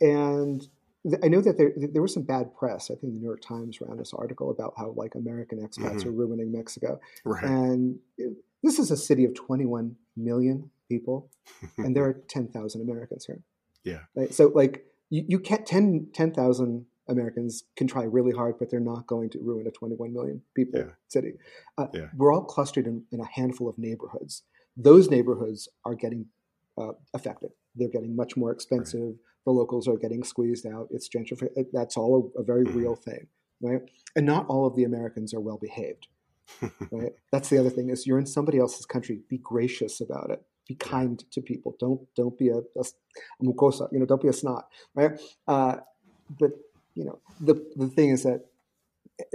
know that there was some bad press. I think the New York Times ran this article about how, like, American expats are ruining Mexico. Right. And this is a city of 21 million people, and there are 10,000 Americans here. Yeah. Right? So, like, you can't 10,000 Americans can try really hard, but they're not going to ruin a 21 million people city. We're all clustered in a handful of neighborhoods. Those neighborhoods are getting affected. They're getting much more expensive. Right. The locals are getting squeezed out. It's gentrification. That's all a very real thing, right? And not all of the Americans are well behaved. Right? That's the other thing, is you're in somebody else's country. Be gracious about it. Be kind to people. Don't be a mucosa. You know, don't be a snot. Right? But you know, the thing is that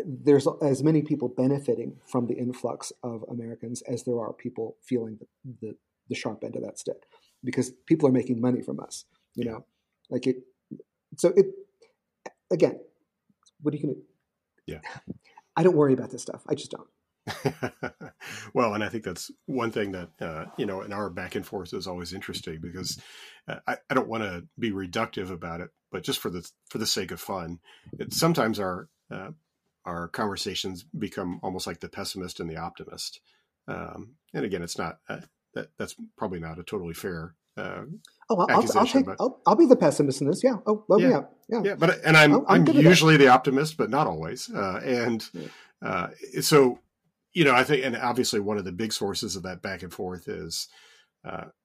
there's as many people benefiting from the influx of Americans as there are people feeling the sharp end of that stick, because people are making money from us, you know, like it. So it, again, what are you going to, I don't worry about this stuff. I just don't. Well, and I think that's one thing that, you know, in our back and forth is always interesting, because I don't want to be reductive about it, but just for the sake of fun, sometimes our conversations become almost like the pessimist and the optimist. And again, it's not, that's probably not a totally fair accusation. I'll be the pessimist in this. Yeah. Oh, love me up. Yeah. Yeah. But, and I'm usually the optimist, but not always. So, you know, I think, and obviously one of the big sources of that back and forth is,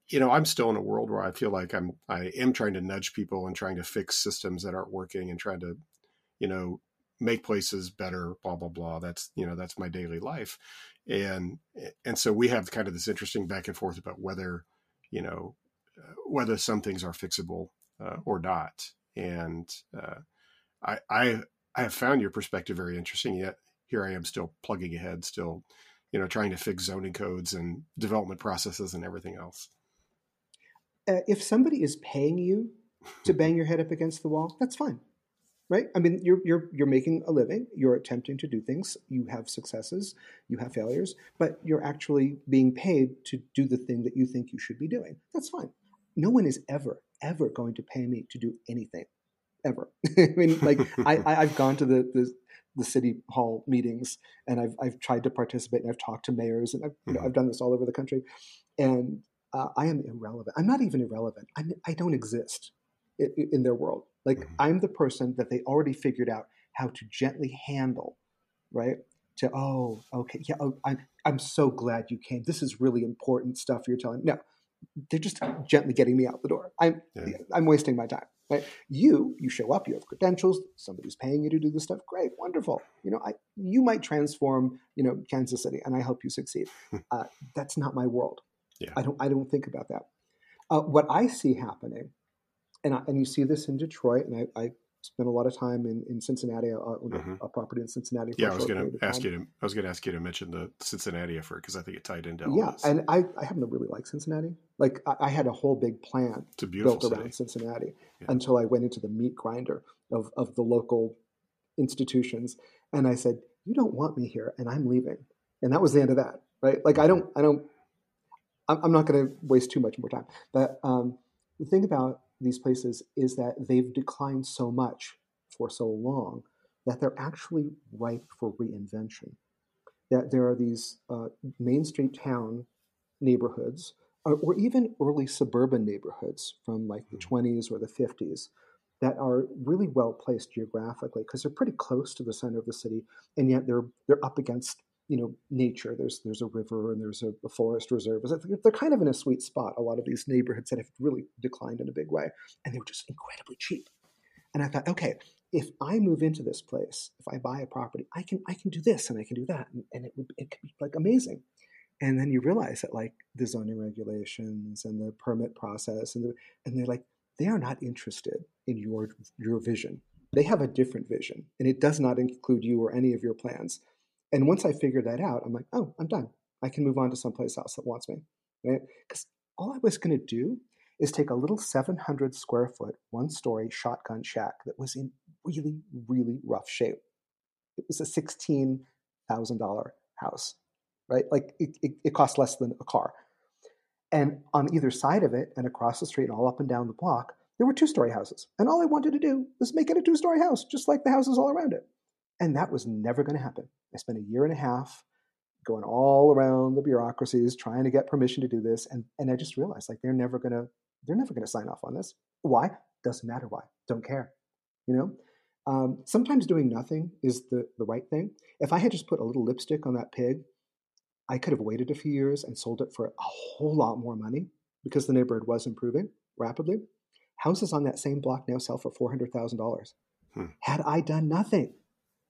you know, I'm still in a world where I feel like I am trying to nudge people and trying to fix systems that aren't working and trying to, you know, make places better, blah, blah, blah. That's, you know, that's my daily life. And so we have kind of this interesting back and forth about whether, you know, whether some things are fixable or not. And I have found your perspective very interesting, yet here I am still plugging ahead, still, you know, trying to fix zoning codes and development processes and everything else. If somebody is paying you to bang your head up against the wall, that's fine, right? I mean, you're making a living. You're attempting to do things. You have successes. You have failures. But you're actually being paid to do the thing that you think you should be doing. That's fine. No one is ever, ever going to pay me to do anything, ever. I mean, like, I've gone to the city hall meetings, and I've tried to participate, and I've talked to mayors, and I've done this all over the country, and I am irrelevant. I'm not even irrelevant. I don't exist in their world. Like, I'm the person that they already figured out how to gently handle, right? To, oh, okay, yeah, oh, I'm so glad you came. This is really important stuff you're telling me. No, they're just gently getting me out the door. I'm wasting my time. Right? You show up, you have credentials, somebody's paying you to do this stuff. Great, wonderful. You know, you might transform, you know, Kansas City, and I hope you succeed. That's not my world. Yeah. I don't think about that. What I see happening, and you see this in Detroit, and I spent a lot of time in Cincinnati, on a property in Cincinnati. Yeah, I was going to ask you to mention the Cincinnati effort, because I think it tied into all this. Yeah, and I happen to really like Cincinnati. Like, I had a whole big plan built around Cincinnati until I went into the meat grinder of the local institutions, and I said, "You don't want me here, and I'm leaving." And that was the end of that, right? Like, I'm not going to waste too much more time. But the thing about these places is that they've declined so much for so long that they're actually ripe for reinvention. That there are these Main Street town neighborhoods, or even early suburban neighborhoods from like the 20s or the 50s, that are really well placed geographically because they're pretty close to the center of the city, and yet they're up against, you know, nature. There's a river, and there's a forest reserve. They're kind of in a sweet spot, a lot of these neighborhoods that have really declined in a big way. And they were just incredibly cheap. And I thought, okay, if I move into this place, if I buy a property, I can do this and I can do that. And it could be like amazing. And then you realize that, like, the zoning regulations and the permit process, and they're like, they are not interested in your vision. They have a different vision, and it does not include you or any of your plans. And once I figure that out, I'm like, oh, I'm done. I can move on to someplace else that wants me, right? Because all I was going to do is take a little 700 square foot, one-story shotgun shack that was in really, really rough shape. It was a $16,000 house, right? Like it cost less than a car. And on either side of it and across the street and all up and down the block, there were two-story houses. And all I wanted to do was make it a two-story house, just like the houses all around it. And that was never going to happen. I spent a year and a half going all around the bureaucracies trying to get permission to do this. And I just realized, like, they're never going to sign off on this. Why? Doesn't matter why. Don't care. You know? Sometimes doing nothing is the right thing. If I had just put a little lipstick on that pig, I could have waited a few years and sold it for a whole lot more money because the neighborhood was improving rapidly. Houses on that same block now sell for $400,000. Had I done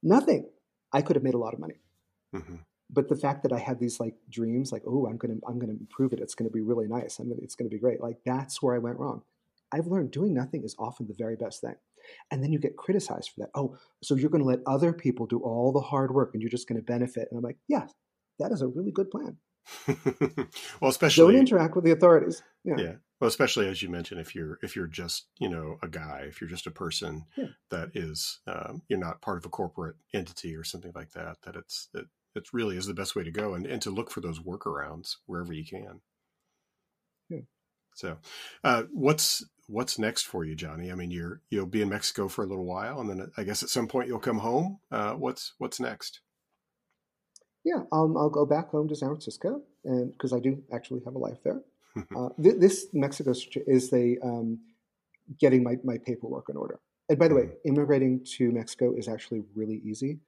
nothing, I could have made a lot of money. Mm-hmm. But the fact that I had these like dreams, like, oh, I'm gonna improve it. It's gonna be really nice. It's gonna be great. Like, that's where I went wrong. I've learned doing nothing is often the very best thing. And then you get criticized for that. Oh, so you're gonna let other people do all the hard work and you're just gonna benefit. And I'm like, yeah, that is a really good plan. Well, especially don't interact with the authorities. Yeah. Yeah. Well, especially as you mentioned, if you're just, you know, a guy, if you're just a person that is, you're not part of a corporate entity or something like that, it really is the best way to go and to look for those workarounds wherever you can. Yeah. So what's next for you, Johnny? I mean, you'll be in Mexico for a little while, and then I guess at some point you'll come home. What's next? Yeah, I'll go back home to San Francisco, and because I do actually have a life there. This Mexico is getting my paperwork in order. And by the way, immigrating to Mexico is actually really easy.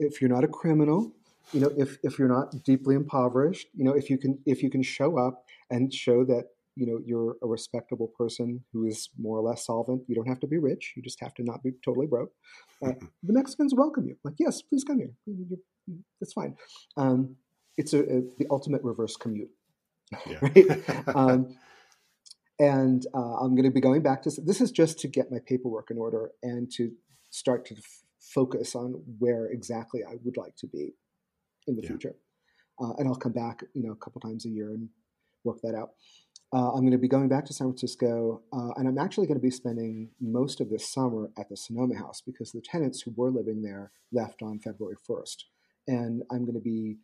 If you're not a criminal, you know, if you're not deeply impoverished, you know, if you can show up and show that, you know, you're a respectable person who is more or less solvent, you don't have to be rich. You just have to not be totally broke. The Mexicans welcome you. Like, yes, please come here. It's fine. It's the ultimate reverse commute. Yeah. Right? And I'm going to be going back to this is just to get my paperwork in order and to start to focus on where exactly I would like to be in the future. And I'll come back, you know, a couple times a year and work that out. I'm going to be going back to San Francisco, and I'm actually going to be spending most of this summer at the Sonoma House because the tenants who were living there left on February 1st. And I'm going to be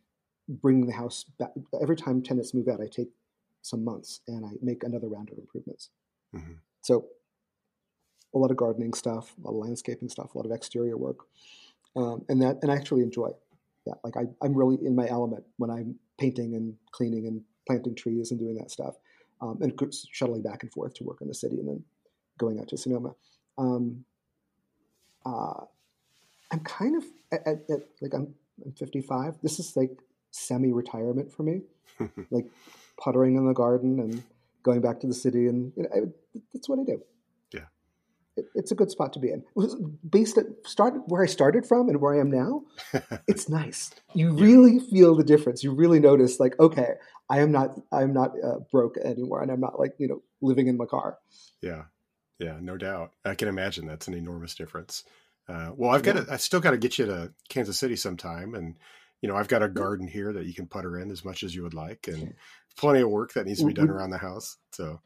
bringing the house back. Every time tenants move out, I take some months and I make another round of improvements. Mm-hmm. So a lot of gardening stuff, a lot of landscaping stuff, a lot of exterior work. And I actually enjoy that. Like I'm really in my element when I'm painting and cleaning and planting trees and doing that stuff, and shuttling back and forth to work in the city and then going out to Sonoma. I'm kind of I'm 55. This is like semi-retirement for me, like puttering in the garden and going back to the city. And you know, that's what I do. Yeah. It's a good spot to be in. Where I started from and where I am now, it's nice. You really feel the difference. You really notice like, okay, I'm not broke anymore. And I'm not like, you know, living in my car. Yeah. Yeah. No doubt. I can imagine that's an enormous difference. Well, I still got to get you to Kansas City sometime. And, you know, I've got a garden here that you can putter in as much as you would like and plenty of work that needs to be done around the house. So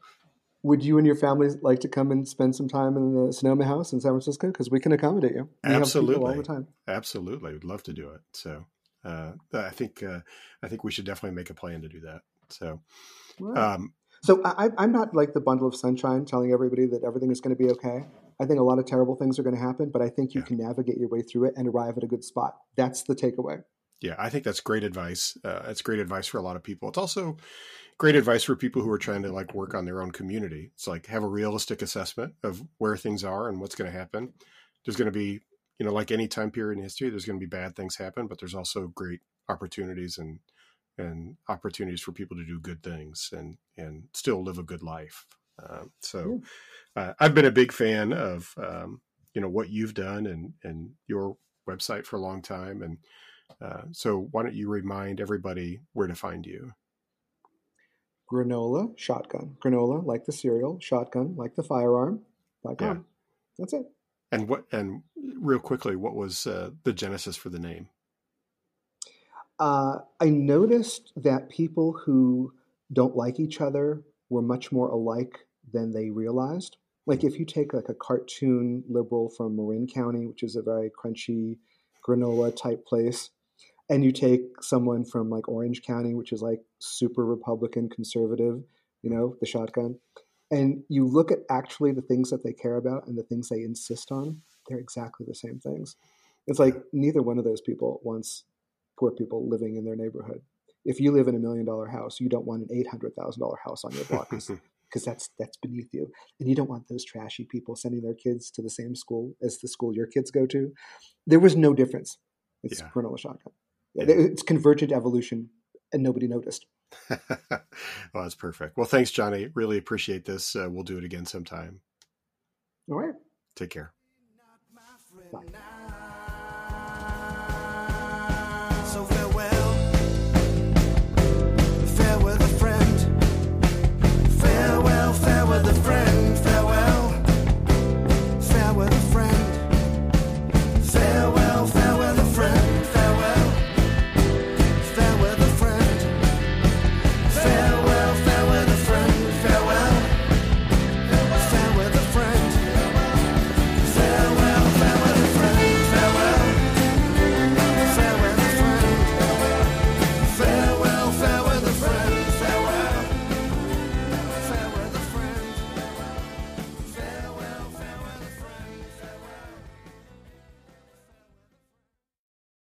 would you and your family like to come and spend some time in the Sonoma House in San Francisco? Because we can accommodate you. We absolutely. Have people all the time. Absolutely. We'd love to do it. So I think we should definitely make a plan to do that. So, right. So I'm not like the bundle of sunshine telling everybody that everything is going to be okay. I think a lot of terrible things are going to happen, but I think you can navigate your way through it and arrive at a good spot. That's the takeaway. Yeah, I think that's great advice. That's great advice for a lot of people. It's also great advice for people who are trying to like work on their own community. It's like have a realistic assessment of where things are and what's going to happen. There's going to be, you know, like any time period in history, there's going to be bad things happen, but there's also great opportunities and opportunities for people to do good things and still live a good life. I've been a big fan of, you know, what you've done and your website for a long time. And so why don't you remind everybody where to find you? Granola Shotgun. Granola, like the cereal. Shotgun, like the firearm. .com. Yeah. That's it. And what? And real quickly, what was the genesis for the name? I noticed that people who don't like each other were much more alike than they realized. Like if you take like a cartoon liberal from Marin County, which is a very crunchy granola type place, and you take someone from like Orange County, which is like super Republican conservative, you know, the shotgun, and you look at actually the things that they care about and the things they insist on, they're exactly the same things. It's like neither one of those people wants poor people living in their neighborhood. If you live in $1 million house, you don't want an $800,000 house on your block because that's beneath you. And you don't want those trashy people sending their kids to the same school as the school your kids go to. There was no difference. It's Granola Shotgun. Yeah. It's convergent evolution, and nobody noticed. Well, that's perfect. Well, thanks, Johnny. Really appreciate this. We'll do it again sometime. All right. Take care. Bye.